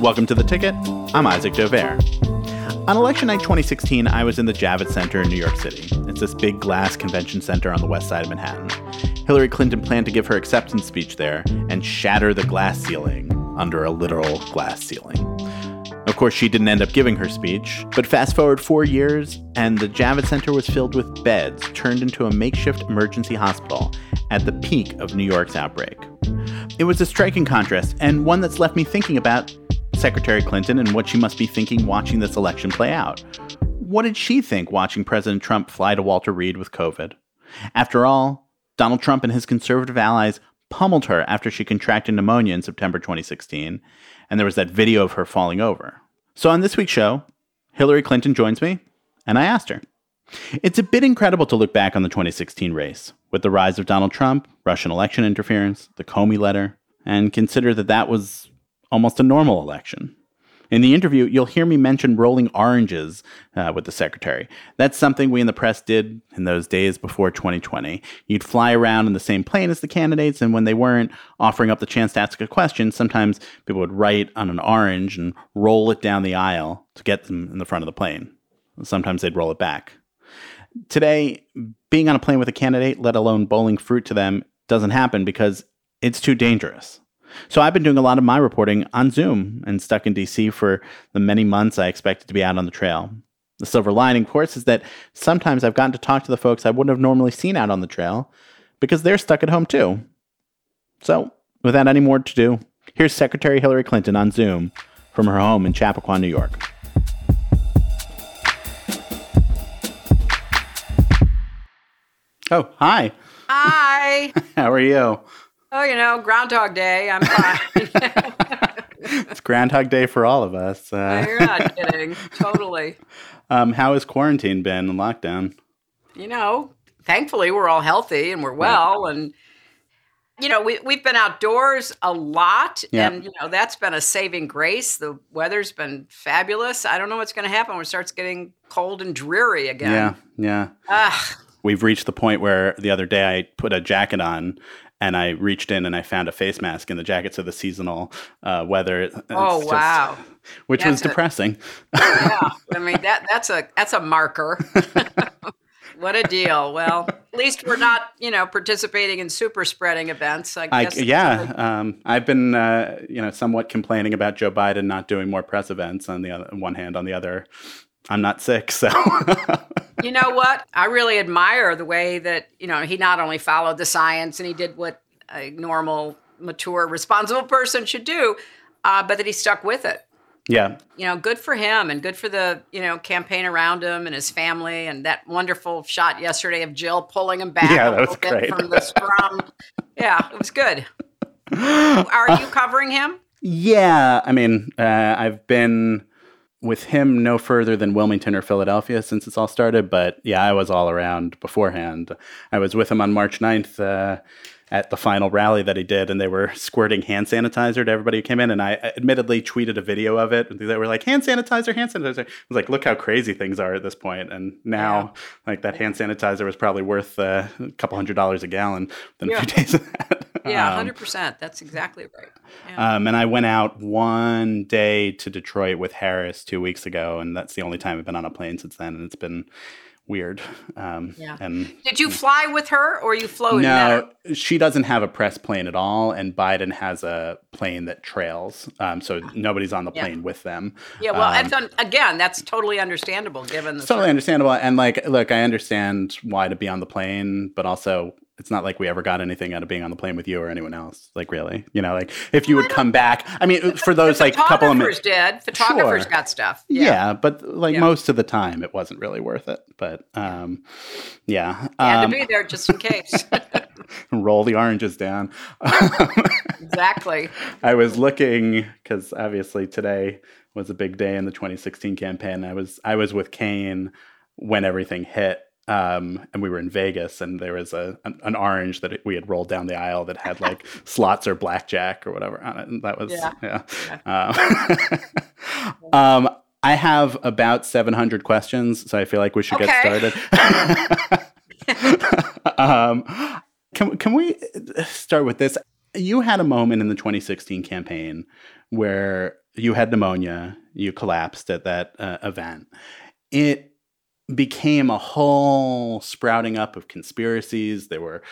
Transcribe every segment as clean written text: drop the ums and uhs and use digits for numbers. Welcome to The Ticket. I'm Isaac Jover. On election night 2016, I was in the Javits Center in New York City. It's this big glass convention center on the west side of Manhattan. Hillary Clinton planned to give her acceptance speech there and shatter the glass ceiling under a literal glass ceiling. Of course, she didn't end up giving her speech, but fast forward 4 years, and the Javits Center was filled with beds turned into a makeshift emergency hospital at the peak of New York's outbreak. It was a striking contrast, and one that's left me thinking about Secretary Clinton and what she must be thinking watching this election play out. What did she think watching President Trump fly to Walter Reed with COVID? After all, Donald Trump and his conservative allies pummeled her after she contracted pneumonia in September 2016, and there was that video of her falling over. So on this week's show, Hillary Clinton joins me, and I asked her. It's a bit incredible to look back on the 2016 race, with the rise of Donald Trump, Russian election interference, the Comey letter, and consider that that was almost a normal election. In the interview, you'll hear me mention rolling oranges with the secretary. That's something we in the press did in those days before 2020. You'd fly around in the same plane as the candidates, and when they weren't offering up the chance to ask a question, sometimes people would write on an orange and roll it down the aisle to get them in the front of the plane. Sometimes they'd roll it back. Today, being on a plane with a candidate, let alone bowling fruit to them, doesn't happen because it's too dangerous. So I've been doing a lot of my reporting on Zoom and stuck in D.C. for the many months I expected to be out on the trail. The silver lining, of course, is that sometimes I've gotten to talk to the folks I wouldn't have normally seen out on the trail because they're stuck at home too. So without any more to do, here's Secretary Hillary Clinton on Zoom from her home in Chappaqua, New York. Oh, hi. Hi. How are you? Oh, you know, Groundhog Day. I'm fine. It's Groundhog Day for all of us. No, you're not kidding. Totally. How has quarantine been and lockdown? You know, thankfully we're all healthy and we're well. Right. And, you know, we've been outdoors a lot. Yeah. And, you know, that's been a saving grace. The weather's been fabulous. I don't know what's going to happen when it starts getting cold and dreary again. Yeah. Ugh. We've reached the point where the other day I put a jacket on and I reached in and I found a face mask in the jacket. So the seasonal weather. Wow. Which was depressing. Yeah. I mean, that's a marker. What a deal. Well, at least we're not, you know, participating in super spreading events, I guess. I've been, somewhat complaining about Joe Biden not doing more press events on the other one hand. On the other, I'm not sick, so. You know what? I really admire the way that, you know, he not only followed the science and he did what a normal, mature, responsible person should do, but that he stuck with it. Yeah. You know, good for him and good for the, you know, campaign around him and his family and that wonderful shot yesterday of Jill pulling him back a little bit from the scrum. Yeah, it was good. Are you covering him? Yeah. I mean, I've been with him no further than Wilmington or Philadelphia since it's all started. But yeah, I was all around beforehand. I was with him on March 9th at the final rally that he did, and they were squirting hand sanitizer to everybody who came in. And I admittedly tweeted a video of it. They were like, hand sanitizer. I was like, look how crazy things are at this point. And now like that hand sanitizer was probably worth a couple $100 a gallon within a few days of that. Yeah, 100%. That's exactly right. Yeah. And I went out one day to Detroit with Harris 2 weeks ago, and that's the only time I've been on a plane since then, and it's been weird. And did you fly with her, or you floated? No, she doesn't have a press plane at all, and Biden has a plane that trails, so nobody's on the plane with them. Yeah, well, again, that's totally understandable, given the totally understandable, and like, look, I understand why to be on the plane, but also, it's not like we ever got anything out of being on the plane with you or anyone else. Like, really, you know, like if you would come back, I mean, for those like couple of minutes. Photographers got stuff. Yeah. But like most of the time it wasn't really worth it, but had to be there just in case. Roll the oranges down. Exactly. I was looking, cause obviously today was a big day in the 2016 campaign. I was with Kane when everything hit. And we were in Vegas, and there was an orange that we had rolled down the aisle that had like slots or blackjack or whatever on it. And that was, I have about 700 questions, so I feel like we should get started. Can we start with this? You had a moment in the 2016 campaign where you had pneumonia, you collapsed at that event. It became a whole sprouting up of conspiracies. There were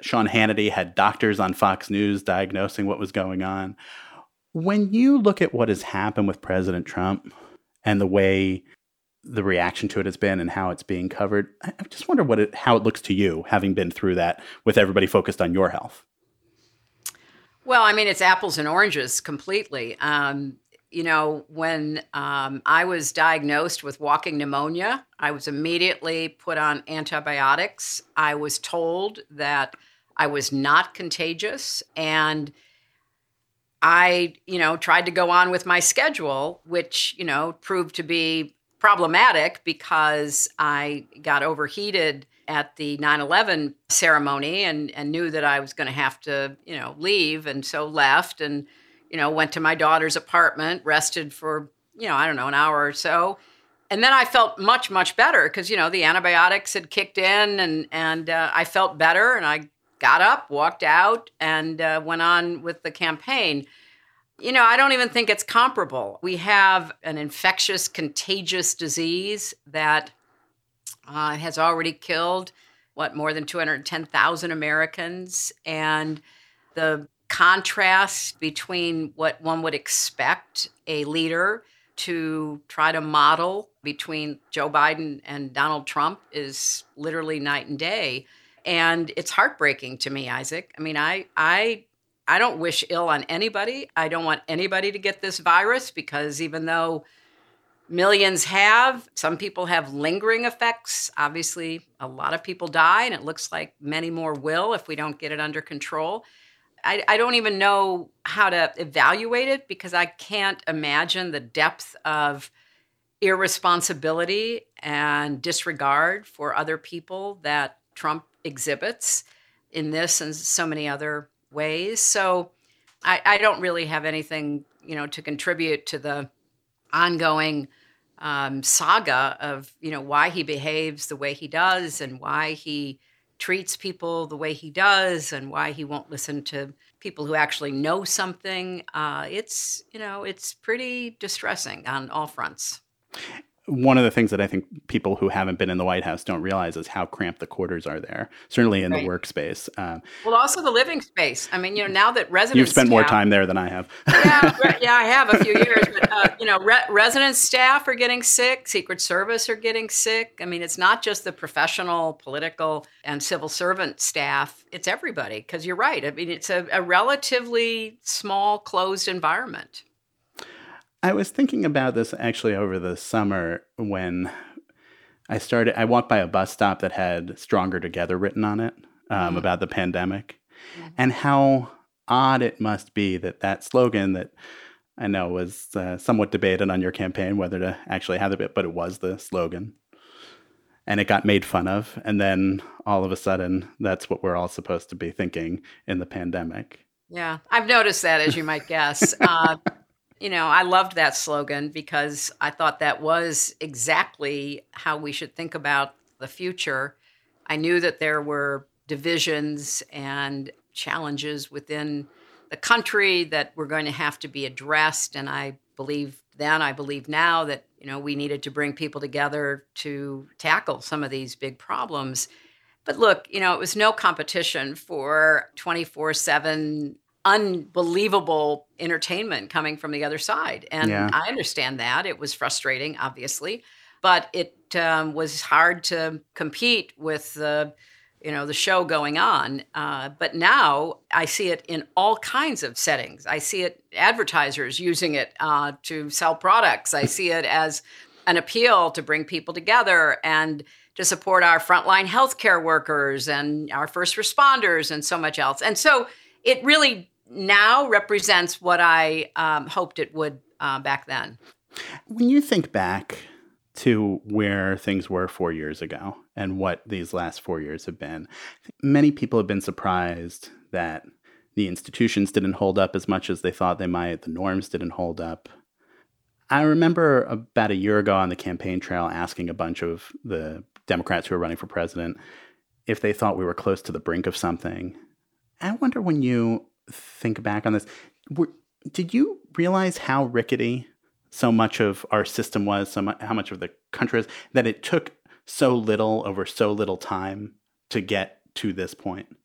Sean Hannity had doctors on Fox News diagnosing what was going on. When you look at what has happened with President Trump and the way the reaction to it has been and how it's being covered, I just wonder what how it looks to you, having been through that with everybody focused on your health. Well, I mean, it's apples and oranges completely. You know, when I was diagnosed with walking pneumonia, I was immediately put on antibiotics. I was told that I was not contagious, and I, you know, tried to go on with my schedule, which, you know, proved to be problematic because I got overheated at the 9/11 ceremony and knew that I was going to have to, you know, leave, and so left and, you know, went to my daughter's apartment, rested for, you know, I don't know, an hour or so. And then I felt much, much better because, you know, the antibiotics had kicked in and I felt better, and I got up, walked out, and went on with the campaign. You know, I don't even think it's comparable. We have an infectious, contagious disease that has already killed, more than 210,000 Americans. And the contrast between what one would expect a leader to try to model between Joe Biden and Donald Trump is literally night and day. And it's heartbreaking to me, Isaac. I mean, I don't wish ill on anybody. I don't want anybody to get this virus because even though millions have, some people have lingering effects. Obviously, a lot of people die, and it looks like many more will if we don't get it under control. I don't even know how to evaluate it because I can't imagine the depth of irresponsibility and disregard for other people that Trump exhibits in this and so many other ways. So I don't really have anything, you know, to contribute to the ongoing saga of, you know, why he behaves the way he does and why he treats people the way he does and why he won't listen to people who actually know something. It's, you know, it's pretty distressing on all fronts. One of the things that I think people who haven't been in the White House don't realize is how cramped the quarters are there, certainly in the workspace. Well, also the living space. I mean, you know, now that residents— You've spent more time there than I have. yeah, I have a few years. But, you know, resident staff are getting sick. Secret Service are getting sick. I mean, it's not just the professional, political, and civil servant staff. It's everybody, because you're right. I mean, it's a relatively small, closed environment. I was thinking about this actually over the summer when I walked by a bus stop that had Stronger Together written on it about the pandemic, and how odd it must be that slogan that I know was somewhat debated on your campaign, whether to actually have it, but it was the slogan and it got made fun of. And then all of a sudden, that's what we're all supposed to be thinking in the pandemic. Yeah, I've noticed that, as you might guess. You know, I loved that slogan because I thought that was exactly how we should think about the future. I knew that there were divisions and challenges within the country that were going to have to be addressed. And I believe then, I believe now that, you know, we needed to bring people together to tackle some of these big problems. But look, you know, it was no competition for 24/7 unbelievable entertainment coming from the other side. And yeah. I understand that. It was frustrating, obviously, but it was hard to compete with the, you know, the show going on. But now I see it in all kinds of settings. I see it, advertisers using it to sell products. I see it as an appeal to bring people together and to support our frontline healthcare workers and our first responders and so much else. And so it really now represents what I hoped it would back then. When you think back to where things were 4 years ago and what these last 4 years have been, many people have been surprised that the institutions didn't hold up as much as they thought they might, the norms didn't hold up. I remember about a year ago on the campaign trail asking a bunch of the Democrats who were running for president if they thought we were close to the brink of something. I wonder, when you think back on this, did you realize how rickety so much of our system was, how much of the country is, that it took so little over so little time to get to this point?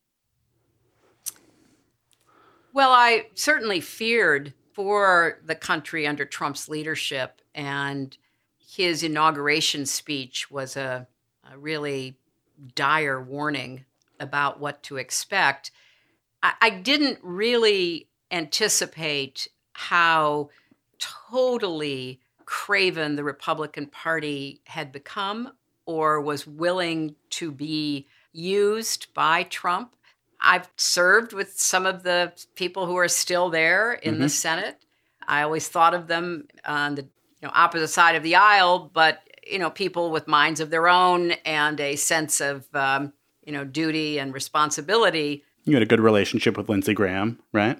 Well, I certainly feared for the country under Trump's leadership, and his inauguration speech was a really dire warning about what to expect. I didn't really anticipate how totally craven the Republican Party had become or was willing to be used by Trump. I've served with some of the people who are still there in the Senate. I always thought of them on the opposite side of the aisle, but people with minds of their own and a sense of duty and responsibility. You had a good relationship with Lindsey Graham, right?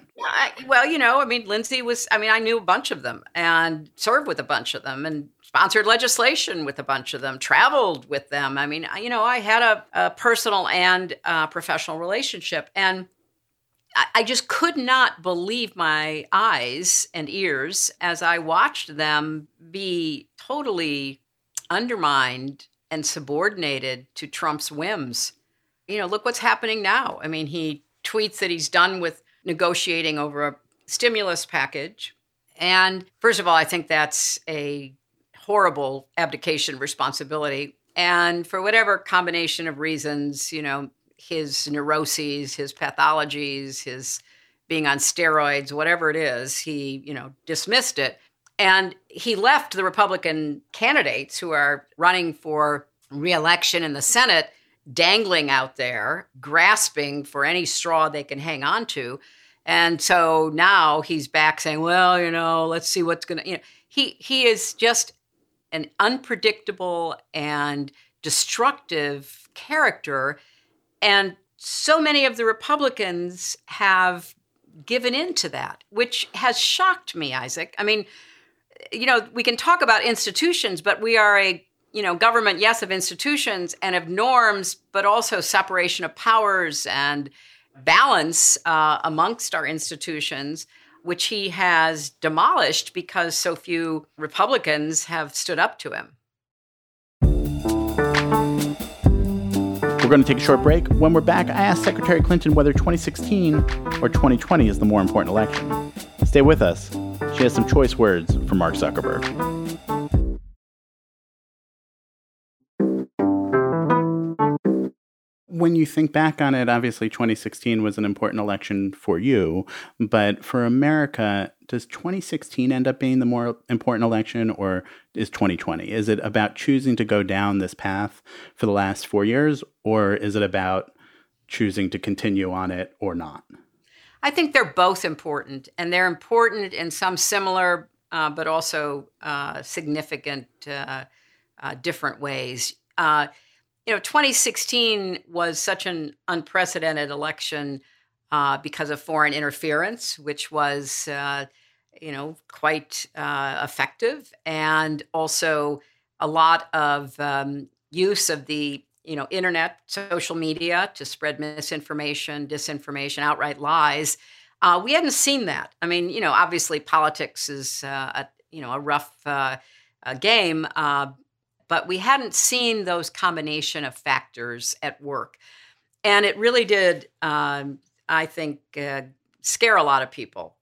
Lindsey was, I knew a bunch of them and served with a bunch of them and sponsored legislation with a bunch of them, traveled with them. I had a personal and professional relationship. And I just could not believe my eyes and ears as I watched them be totally undermined and subordinated to Trump's whims. Look what's happening now. He tweets that he's done with negotiating over a stimulus package. And first of all, I think that's a horrible abdication of responsibility. And for whatever combination of reasons, his neuroses, his pathologies, his being on steroids, whatever it is, he, dismissed it. And he left the Republican candidates who are running for re-election in the Senate dangling out there, grasping for any straw they can hang on to. And so now he's back saying, well, let's see what's going to, he is just an unpredictable and destructive character. And so many of the Republicans have given in to that, which has shocked me, Isaac. We can talk about institutions, but we are a government, yes, of institutions and of norms, but also separation of powers and balance amongst our institutions, which he has demolished because so few Republicans have stood up to him. We're going to take a short break. When we're back, I asked Secretary Clinton whether 2016 or 2020 is the more important election. Stay with us. She has some choice words for Mark Zuckerberg. When you think back on it, obviously 2016 was an important election for you, but for America, does 2016 end up being the more important election, or is 2020? Is it about choosing to go down this path for the last 4 years, or is it about choosing to continue on it or not? I think they're both important, and they're important in some similar but also significant different ways. 2016 was such an unprecedented election because of foreign interference, which was, quite effective, and also a lot of use of the, internet, social media to spread misinformation, disinformation, outright lies. We hadn't seen that. Obviously politics is, a rough game, but we hadn't seen those combination of factors at work. And it really did, scare a lot of people.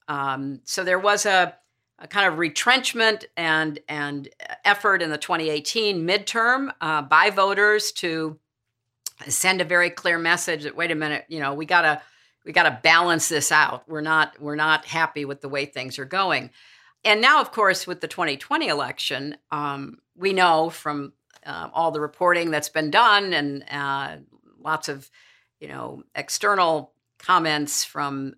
So there was a kind of retrenchment and effort in the 2018 midterm by voters to send a very clear message that, wait a minute, we gotta balance this out. We're not happy with the way things are going. And now, of course, with the 2020 election, we know from all the reporting that's been done and lots of, external comments from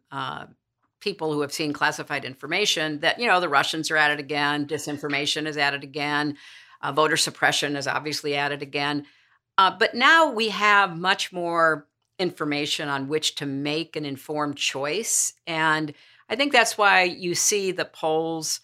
people who have seen classified information that, the Russians are at it again, disinformation is at it again, voter suppression is obviously at it again. But now we have much more information on which to make an informed choice. And I think that's why you see the polls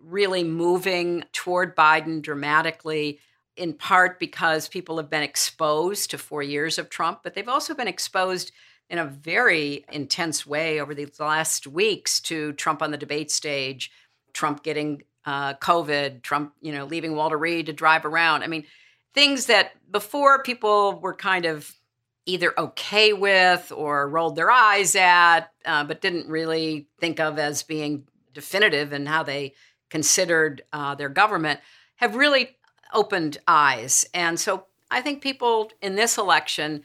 really moving toward Biden dramatically, in part because people have been exposed to 4 years of Trump, but they've also been exposed in a very intense way over these last weeks to Trump on the debate stage, Trump getting COVID, Trump, leaving Walter Reed to drive around. I mean, things that before people were kind of either okay with or rolled their eyes at, but didn't really think of as being definitive in how they considered their government, have really opened eyes. And so I think people in this election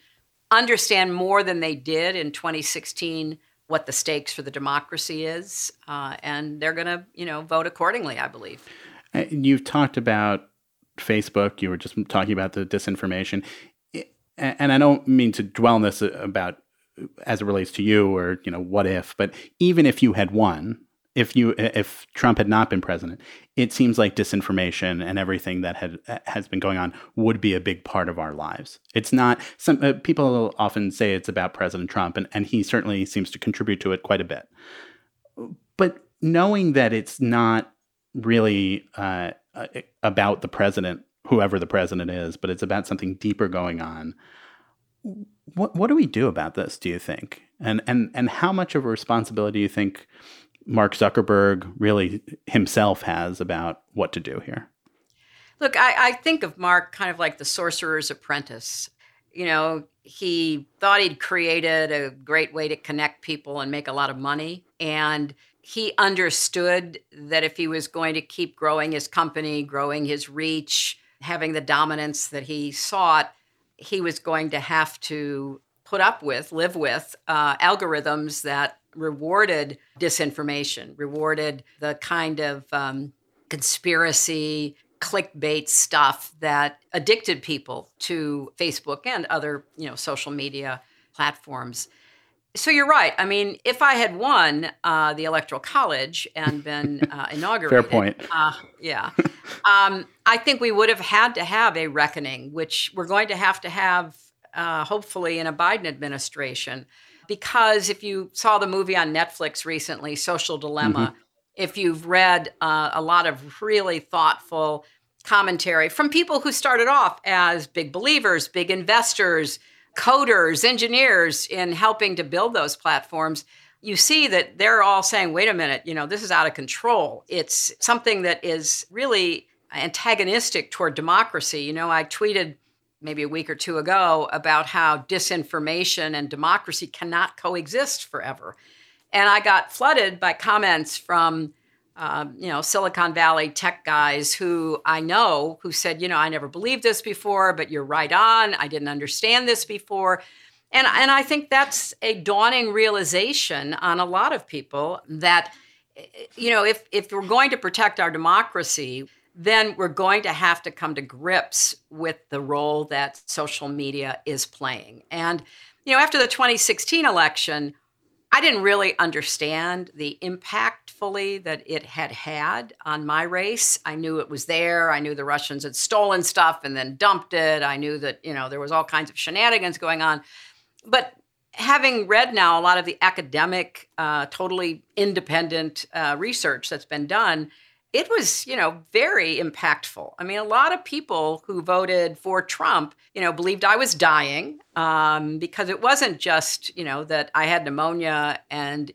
understand more than they did in 2016 what the stakes for the democracy is, and they're going to, vote accordingly, I believe. And you've talked about Facebook. You were just talking about the disinformation. And I don't mean to dwell on this about as it relates to you or, what if, but even if you had won, if Trump had not been president, it seems like disinformation and everything that has been going on would be a big part of our lives. It's not some people often say it's about President Trump, and he certainly seems to contribute to it quite a bit. But knowing that it's not really about the president, whoever the president is, but it's about something deeper going on. What do we do about this, do you think? And how much of a responsibility do you think Mark Zuckerberg really himself has about what to do here? Look, I think of Mark kind of like the sorcerer's apprentice. He thought he'd created a great way to connect people and make a lot of money. And he understood that if he was going to keep growing his company, growing his reach, having the dominance that he sought, he was going to have to put up with, live with algorithms that rewarded disinformation, rewarded the kind of conspiracy, clickbait stuff that addicted people to Facebook and other, social media platforms. So you're right. I mean, if I had won the Electoral College and been inaugurated, fair point. I think we would have had to have a reckoning, which we're going to have, hopefully, in a Biden administration. Because if you saw the movie on Netflix recently, Social Dilemma, if you've read a lot of really thoughtful commentary from people who started off as big believers, big investors, coders, engineers in helping to build those platforms, you see that they're all saying, wait a minute, this is out of control. It's something that is really antagonistic toward democracy. I tweeted maybe a week or two ago about how disinformation and democracy cannot coexist forever. And I got flooded by comments from, Silicon Valley tech guys who I know who said, I never believed this before, but you're right on. I didn't understand this before. And I think that's a dawning realization on a lot of people that, if we're going to protect our democracy, then we're going to have to come to grips with the role that social media is playing. And, after the 2016 election, I didn't really understand the impact fully that it had on my race. I knew it was there. I knew the Russians had stolen stuff and then dumped it. I knew that, there was all kinds of shenanigans going on. But having read now a lot of the academic, totally independent research that's been done, it was, very impactful. I mean, a lot of people who voted for Trump, believed I was dying because it wasn't just, that I had pneumonia and,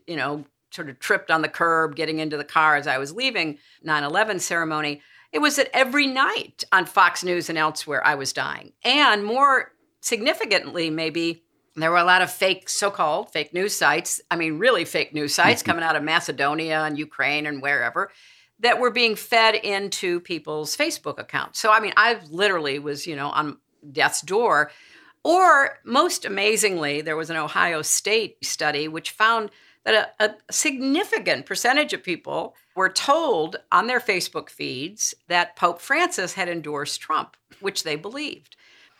sort of tripped on the curb getting into the car as I was leaving 9/11 ceremony. It was that every night on Fox News and elsewhere, I was dying. And more significantly, maybe, there were a lot of so-called fake news sites. I mean, really fake news sites coming out of Macedonia and Ukraine and wherever, that were being fed into people's Facebook accounts. So, I mean, I literally was, on death's door. Or most amazingly, there was an Ohio State study which found that a significant percentage of people were told on their Facebook feeds that Pope Francis had endorsed Trump, which they believed.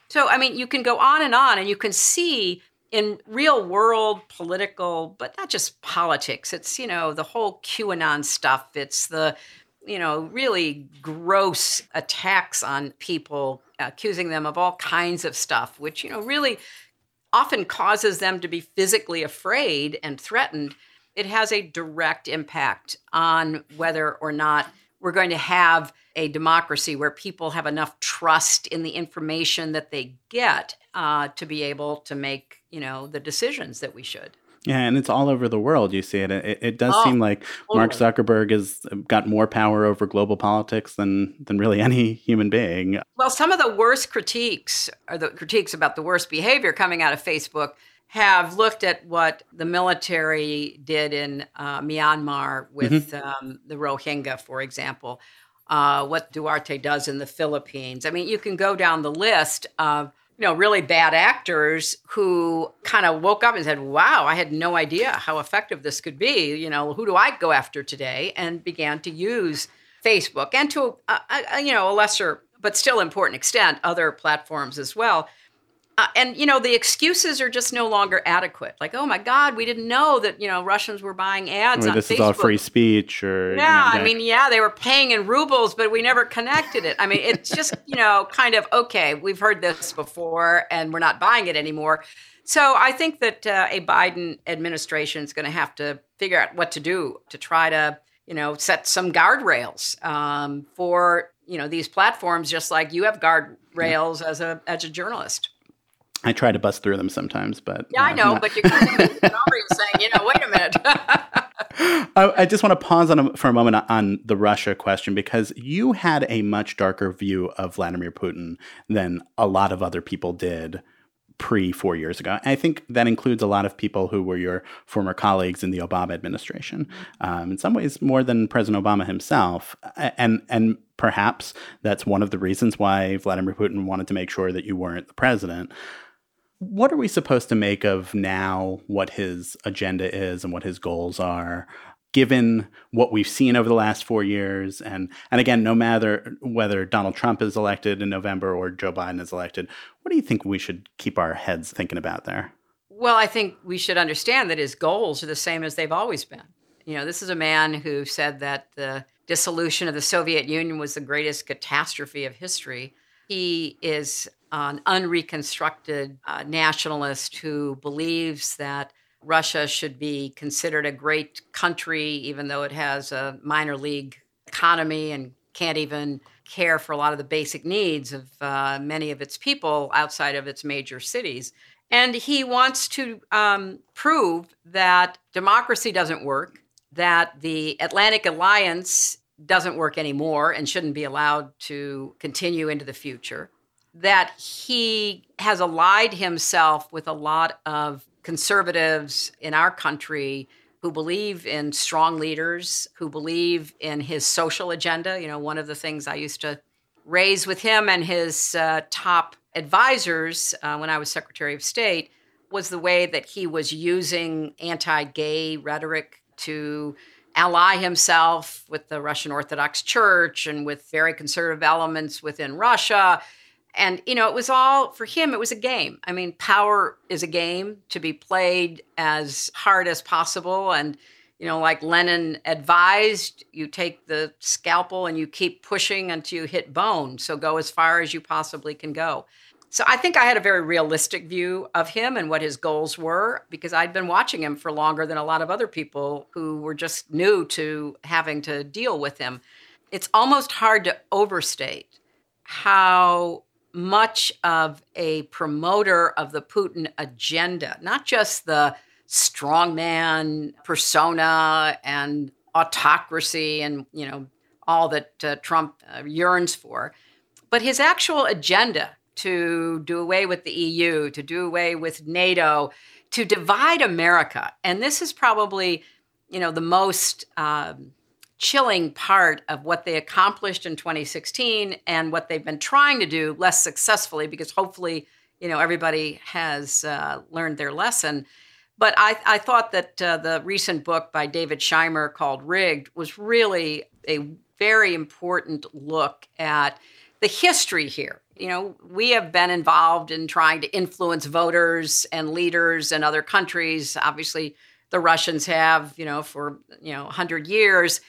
So, I mean, you can go on, and you can see in real world political, but not just politics, it's, the whole QAnon stuff. It's the, really gross attacks on people, accusing them of all kinds of stuff, which, really often causes them to be physically afraid and threatened. It has a direct impact on whether or not we're going to have a democracy where people have enough trust in the information that they get to be able to make, you know, the decisions that we should. Yeah, and it's all over the world. You see it. It does seem like Mark Zuckerberg has got more power over global politics than really any human being. Well, some of the worst critiques, or the critiques about the worst behavior coming out of Facebook, have looked at what the military did in Myanmar with the Rohingya, for example, what Duterte does in the Philippines. I mean, you can go down the list of really bad actors who kind of woke up and said, wow, I had no idea how effective this could be. You know, who do I go after today? And began to use Facebook and to, a lesser but still important extent, other platforms as well. And the excuses are just no longer adequate. Like, oh, my God, we didn't know that, Russians were buying ads on this Facebook. This is all free speech. They were paying in rubles, but we never connected it. I mean, it's just, kind of, okay, we've heard this before and we're not buying it anymore. So I think that a Biden administration is going to have to figure out what to do to try to, set some guardrails for, these platforms, just like you have guardrails as a journalist. I try to bust through them sometimes, but... Yeah, I know, but you're kind of saying, wait a minute. I just want to pause for a moment on the Russia question, because you had a much darker view of Vladimir Putin than a lot of other people did pre-4 years ago. And I think that includes a lot of people who were your former colleagues in the Obama administration, in some ways more than President Obama himself. And perhaps that's one of the reasons why Vladimir Putin wanted to make sure that you weren't the president. What are we supposed to make of now, what his agenda is and what his goals are, given what we've seen over the last 4 years? And again, no matter whether Donald Trump is elected in November or Joe Biden is elected, what do you think we should keep our heads thinking about there? Well, I think we should understand that his goals are the same as they've always been. This is a man who said that the dissolution of the Soviet Union was the greatest catastrophe of history. He is an unreconstructed nationalist who believes that Russia should be considered a great country, even though it has a minor league economy and can't even care for a lot of the basic needs of many of its people outside of its major cities. And he wants to prove that democracy doesn't work, that the Atlantic Alliance doesn't work anymore and shouldn't be allowed to continue into the future, that he has allied himself with a lot of conservatives in our country who believe in strong leaders, who believe in his social agenda. One of the things I used to raise with him and his top advisors when I was Secretary of State was the way that he was using anti-gay rhetoric to ally himself with the Russian Orthodox Church and with very conservative elements within Russia. And, it was all, for him, it was a game. I mean, power is a game to be played as hard as possible. And, like Lenin advised, you take the scalpel and you keep pushing until you hit bone. So go as far as you possibly can go. So I think I had a very realistic view of him and what his goals were, because I'd been watching him for longer than a lot of other people who were just new to having to deal with him. It's almost hard to overstate how much of a promoter of the Putin agenda, not just the strongman persona and autocracy and, all that Trump yearns for, but his actual agenda to do away with the EU, to do away with NATO, to divide America. And this is probably, the most chilling part of what they accomplished in 2016 and what they've been trying to do less successfully, because hopefully, everybody has learned their lesson. But I thought that the recent book by David Shimer called Rigged was really a very important look at the history here. We have been involved in trying to influence voters and leaders in other countries. Obviously, the Russians have, for, 100 years.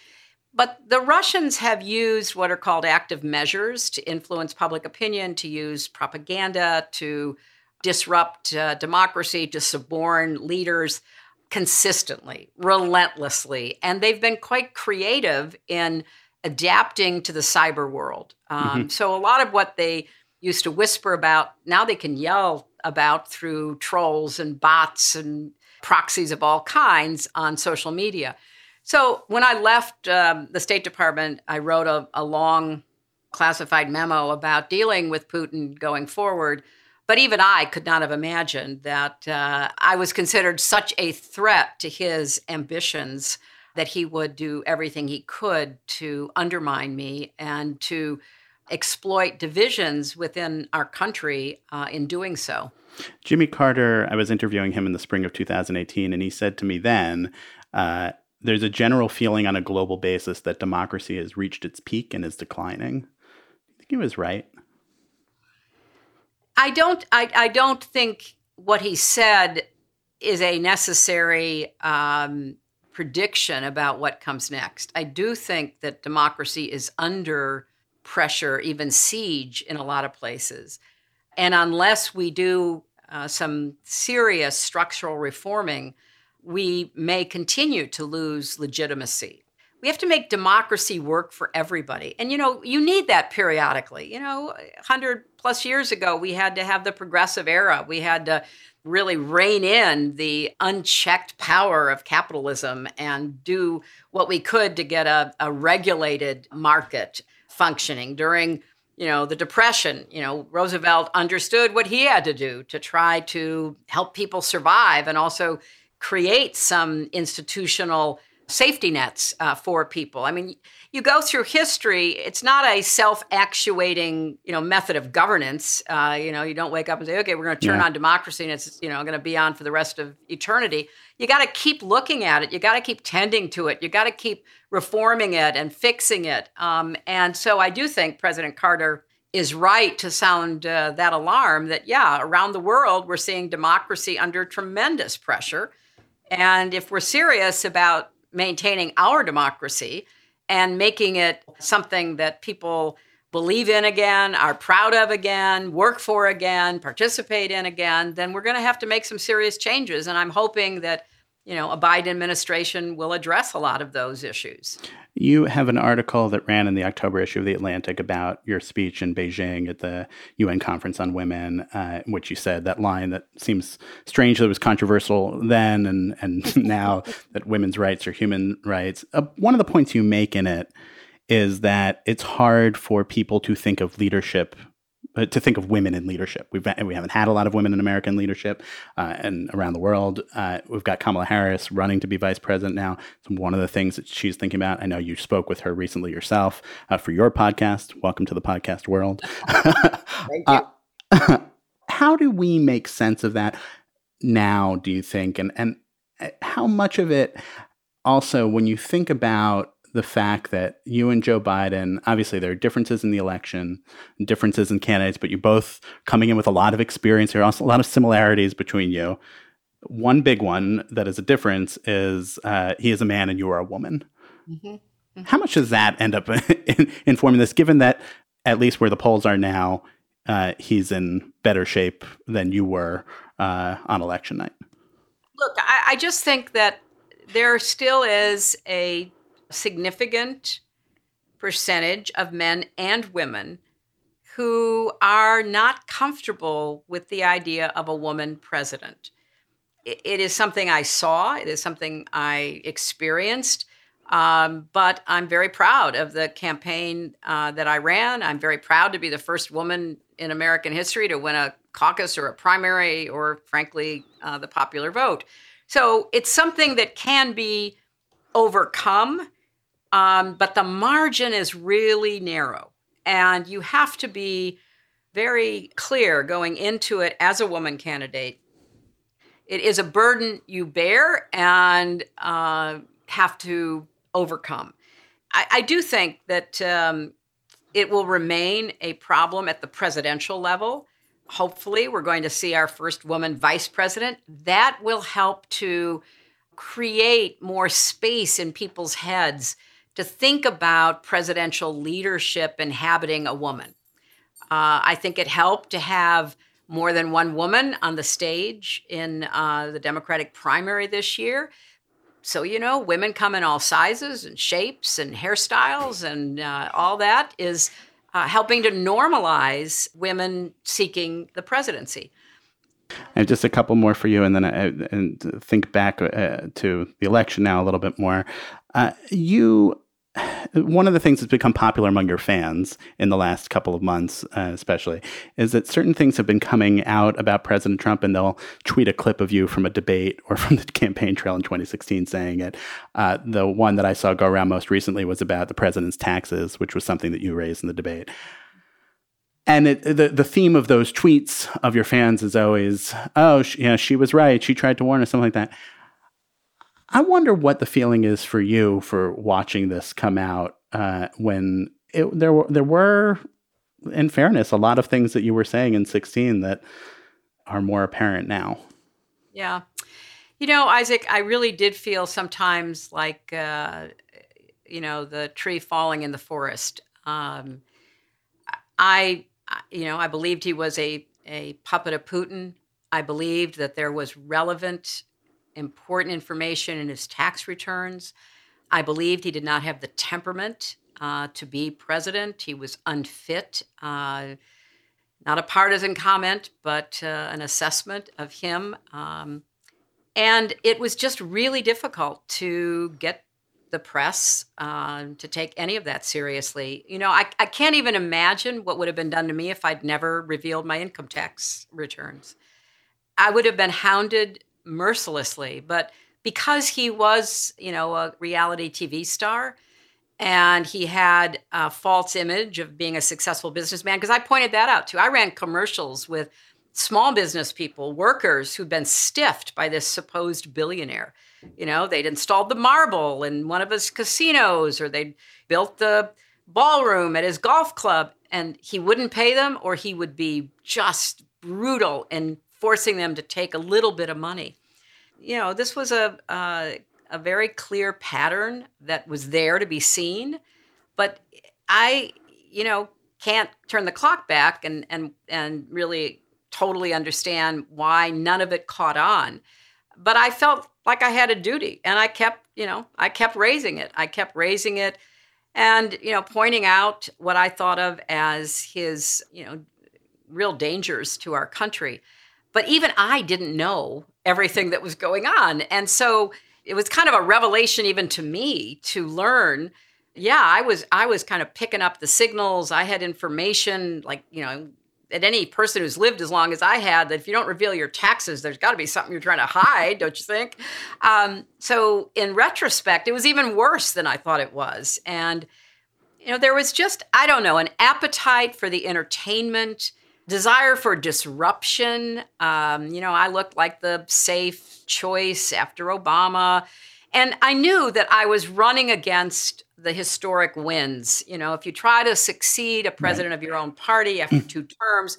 But the Russians have used what are called active measures to influence public opinion, to use propaganda, to disrupt democracy, to suborn leaders consistently, relentlessly. And they've been quite creative in adapting to the cyber world. So a lot of what they used to whisper about, now they can yell about through trolls and bots and proxies of all kinds on social media. So when I left the State Department, I wrote a long classified memo about dealing with Putin going forward. But even I could not have imagined that I was considered such a threat to his ambitions that he would do everything he could to undermine me and to exploit divisions within our country in doing so. Jimmy Carter, I was interviewing him in the spring of 2018, and he said to me then, there's a general feeling on a global basis that democracy has reached its peak and is declining. I think he was right. I don't think what he said is a necessary prediction about what comes next. I do think that democracy is under pressure, even siege in a lot of places. And unless we do some serious structural reforming, we may continue to lose legitimacy. We have to make democracy work for everybody. And, you need that periodically. 100 plus years ago, we had to have the progressive era. We had to really rein in the unchecked power of capitalism and do what we could to get a regulated market functioning. During, the Depression, Roosevelt understood what he had to do to try to help people survive and also create some institutional safety nets for people. I mean, you go through history, it's not a self-actuating, method of governance. You don't wake up and say, okay, we're going to turn on democracy and it's, going to be on for the rest of eternity. You got to keep looking at it. You got to keep tending to it. You got to keep reforming it and fixing it. And so I do think President Carter is right to sound that alarm that, around the world, we're seeing democracy under tremendous pressure. And if we're serious about maintaining our democracy and making it something that people believe in again, are proud of again, work for again, participate in again, then we're going to have to make some serious changes. And I'm hoping that, a Biden administration will address a lot of those issues. You have an article that ran in the October issue of The Atlantic about your speech in Beijing at the UN Conference on Women, in which you said that line that seems strange, that was controversial then and now, that women's rights are human rights. One of the points you make in it is that it's hard for people to think of leadership, to think of women in leadership. We haven't had a lot of women in American leadership and around the world. We've got Kamala Harris running to be vice president now. It's one of the things that she's thinking about. I know you spoke with her recently yourself for your podcast. Welcome to the podcast world. Thank you. How do we make sense of that now, do you think? And how much of it also, when you think about the fact that you and Joe Biden, obviously there are differences in the election, differences in candidates, but you're both coming in with a lot of experience. There are also a lot of similarities between you. One big one that is a difference is he is a man and you are a woman. Mm-hmm. Mm-hmm. How much does that end up informing this, given that at least where the polls are now, he's in better shape than you were on election night? Look, I just think that there still is a significant percentage of men and women who are not comfortable with the idea of a woman president. It is something I saw. It is something I experienced. But I'm very proud of the campaign that I ran. I'm very proud to be the first woman in American history to win a caucus or a primary or, frankly, the popular vote. So it's something that can be overcome. But the margin is really narrow, and you have to be very clear going into it as a woman candidate. It is a burden you bear and have to overcome. I do think that it will remain a problem at the presidential level. Hopefully, we're going to see our first woman vice president. That will help to create more space in people's heads to think about presidential leadership inhabiting a woman. I think it helped to have more than one woman on the stage in the Democratic primary this year. So, you know, women come in all sizes and shapes and hairstyles and all that is helping to normalize women seeking the presidency. And just a couple more for you, and then and think back to the election now a little bit more. One of the things that's become popular among your fans in the last couple of months, especially, is that certain things have been coming out about President Trump, and they'll tweet a clip of you from a debate or from the campaign trail in 2016 saying it. The one that I saw go around most recently was about the president's taxes, which was something that you raised in the debate. And the theme of those tweets of your fans is always, oh, she was right. She tried to warn us, something like that. I wonder what the feeling is for you for watching this come out when there were, in fairness, a lot of things that you were saying in 2016 that are more apparent now. Yeah. You know, Isaac, I really did feel sometimes like, you know, the tree falling in the forest. I believed he was a puppet of Putin. I believed that there was relevant important information in his tax returns. I believed he did not have the temperament to be president. He was unfit. Not a partisan comment, but an assessment of him. And it was just really difficult to get the press to take any of that seriously. You know, I can't even imagine what would have been done to me if I'd never revealed my income tax returns. I would have been hounded mercilessly, but because he was, you know, a reality TV star and he had a false image of being a successful businessman, because I pointed that out too. I ran commercials with small business people, workers who'd been stiffed by this supposed billionaire. You know, they'd installed the marble in one of his casinos, or they'd built the ballroom at his golf club, and he wouldn't pay them, or he would be just brutal and forcing them to take a little bit of money. You know, this was a very clear pattern that was there to be seen, but I, you know, can't turn the clock back and really totally understand why none of it caught on. But I felt like I had a duty, and I kept raising it. I kept raising it and, you know, pointing out what I thought of as his, you know, real dangers to our country. But even I didn't know everything that was going on. And so it was kind of a revelation even to me to learn, yeah, I was kind of picking up the signals. I had information, like, you know, that any person who's lived as long as I had, that if you don't reveal your taxes, there's got to be something you're trying to hide, don't you think? So in retrospect, it was even worse than I thought it was. And, you know, there was just, I don't know, an appetite for the entertainment, desire for disruption. You know, I looked like the safe choice after Obama. And I knew that I was running against the historic winds. You know, if you try to succeed a president of your own party after two terms,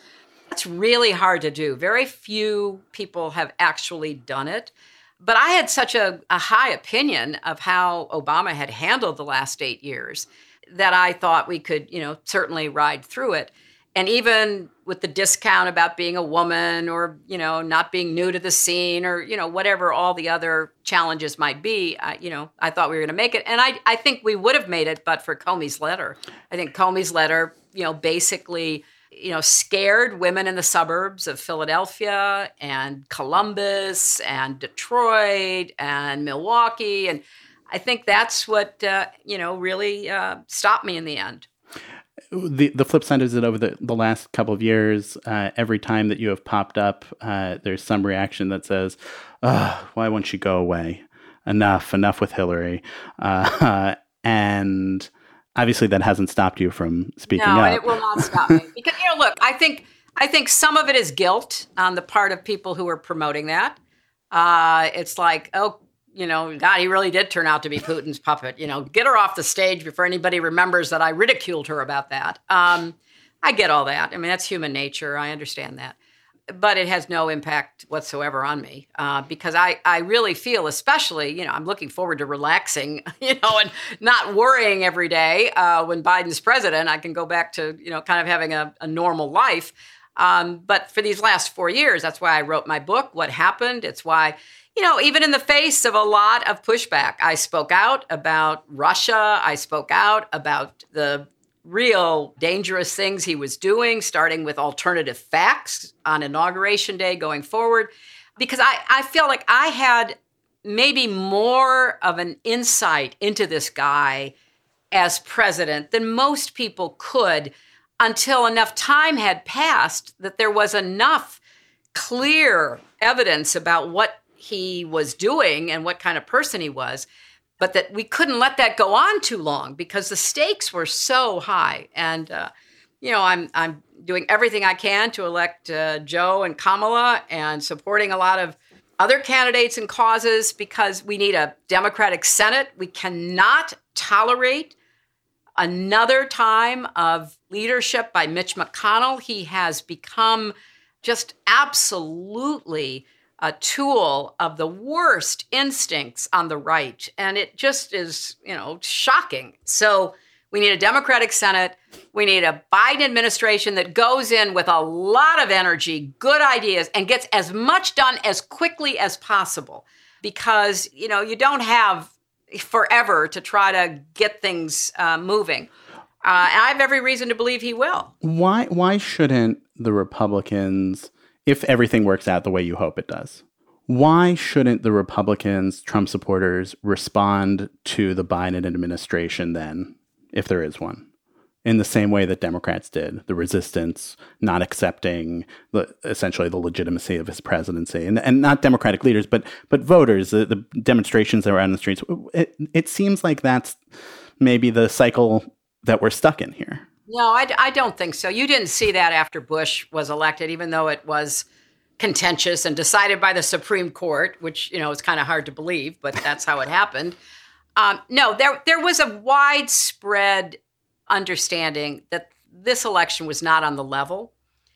that's really hard to do. Very few people have actually done it. But I had such a high opinion of how Obama had handled the last 8 years that I thought we could, you know, certainly ride through it. And even with the discount about being a woman, or, you know, not being new to the scene, or, you know, whatever all the other challenges might be, you know, I thought we were going to make it. And I think we would have made it, but for Comey's letter. I think Comey's letter, you know, basically, you know, scared women in the suburbs of Philadelphia and Columbus and Detroit and Milwaukee. And I think that's what, you know, really stopped me in the end. The flip side is that over the last couple of years, every time that you have popped up, there's some reaction that says, oh, why won't she go away? Enough with Hillary. And obviously that hasn't stopped you from speaking up. No, it will not stop me. Because, you know, look, I think some of it is guilt on the part of people who are promoting that. It's like, oh, you know, God, he really did turn out to be Putin's puppet. You know, get her off the stage before anybody remembers that I ridiculed her about that. I get all that. I mean, that's human nature. I understand that. But it has no impact whatsoever on me because I really feel, especially, you know, I'm looking forward to relaxing, you know, and not worrying every day when Biden's president. I can go back to, you know, kind of having a normal life. But for these last 4 years, that's why I wrote my book, What Happened. It's why, you know, even in the face of a lot of pushback, I spoke out about Russia. I spoke out about the real dangerous things he was doing, starting with alternative facts on Inauguration Day going forward, because I feel like I had maybe more of an insight into this guy as president than most people could until enough time had passed that there was enough clear evidence about what he was doing and what kind of person he was, but that we couldn't let that go on too long because the stakes were so high. And, you know, I'm doing everything I can to elect Joe and Kamala and supporting a lot of other candidates and causes because we need a Democratic Senate. We cannot tolerate another time of leadership by Mitch McConnell. He has become just absolutely a tool of the worst instincts on the right. And it just is, you know, shocking. So we need a Democratic Senate. We need a Biden administration that goes in with a lot of energy, good ideas, and gets as much done as quickly as possible. Because, you know, you don't have forever to try to get things moving. And I have every reason to believe he will. Why shouldn't the Republicans, if everything works out the way you hope it does, why shouldn't the Republicans, Trump supporters, respond to the Biden administration then, if there is one, in the same way that Democrats did, the resistance, not accepting essentially the legitimacy of his presidency, and not Democratic leaders, but voters, the demonstrations that were out on the streets? It seems like that's maybe the cycle that we're stuck in here. No, I don't think so. You didn't see that after Bush was elected, even though it was contentious and decided by the Supreme Court, which, you know, is kind of hard to believe, but that's how it happened. No, there was a widespread understanding that this election was not on the level.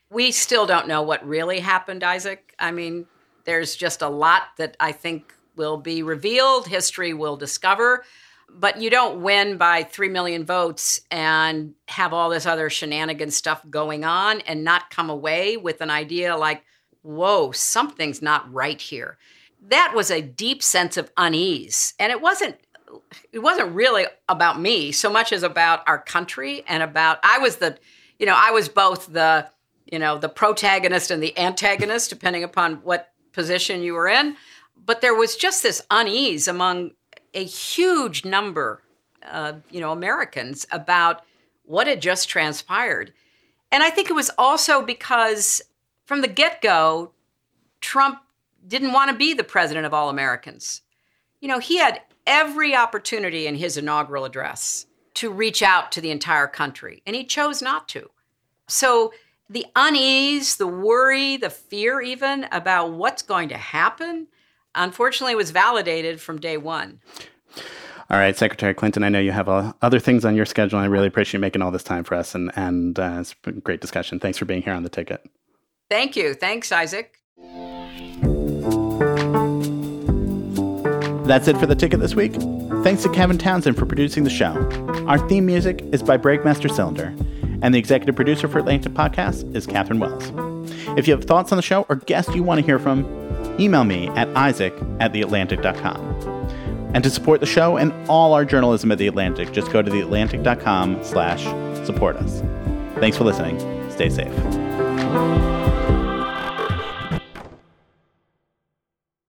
We still don't know what really happened, Isaac. I mean, there's just a lot that I think will be revealed, history will discover, but you don't win by 3 million votes and have all this other shenanigan stuff going on and not come away with an idea like, whoa, something's not right here. That was a deep sense of unease. And it wasn't really about me so much as about our country and about, I was both the protagonist and the antagonist, depending upon what position you were in. But there was just this unease among a huge number of, you know, Americans about what had just transpired. And I think it was also because from the get-go, Trump didn't want to be the president of all Americans. You know, he had every opportunity in his inaugural address to reach out to the entire country, and he chose not to. So the unease, the worry, the fear even about what's going to happen, unfortunately, was validated from day one. All right, Secretary Clinton, I know you have other things on your schedule, and I really appreciate you making all this time for us, and it's been a great discussion. Thanks for being here on The Ticket. Thank you. Thanks, Isaac. That's it for The Ticket this week. Thanks to Kevin Townsend for producing the show. Our theme music is by Breakmaster Cylinder, and the executive producer for Atlantic Podcast is Catherine Wells. If you have thoughts on the show or guests you want to hear from, email me at isaac@theatlantic.com. And to support the show and all our journalism at The Atlantic, just go to theatlantic.com/support us. Thanks for listening. Stay safe.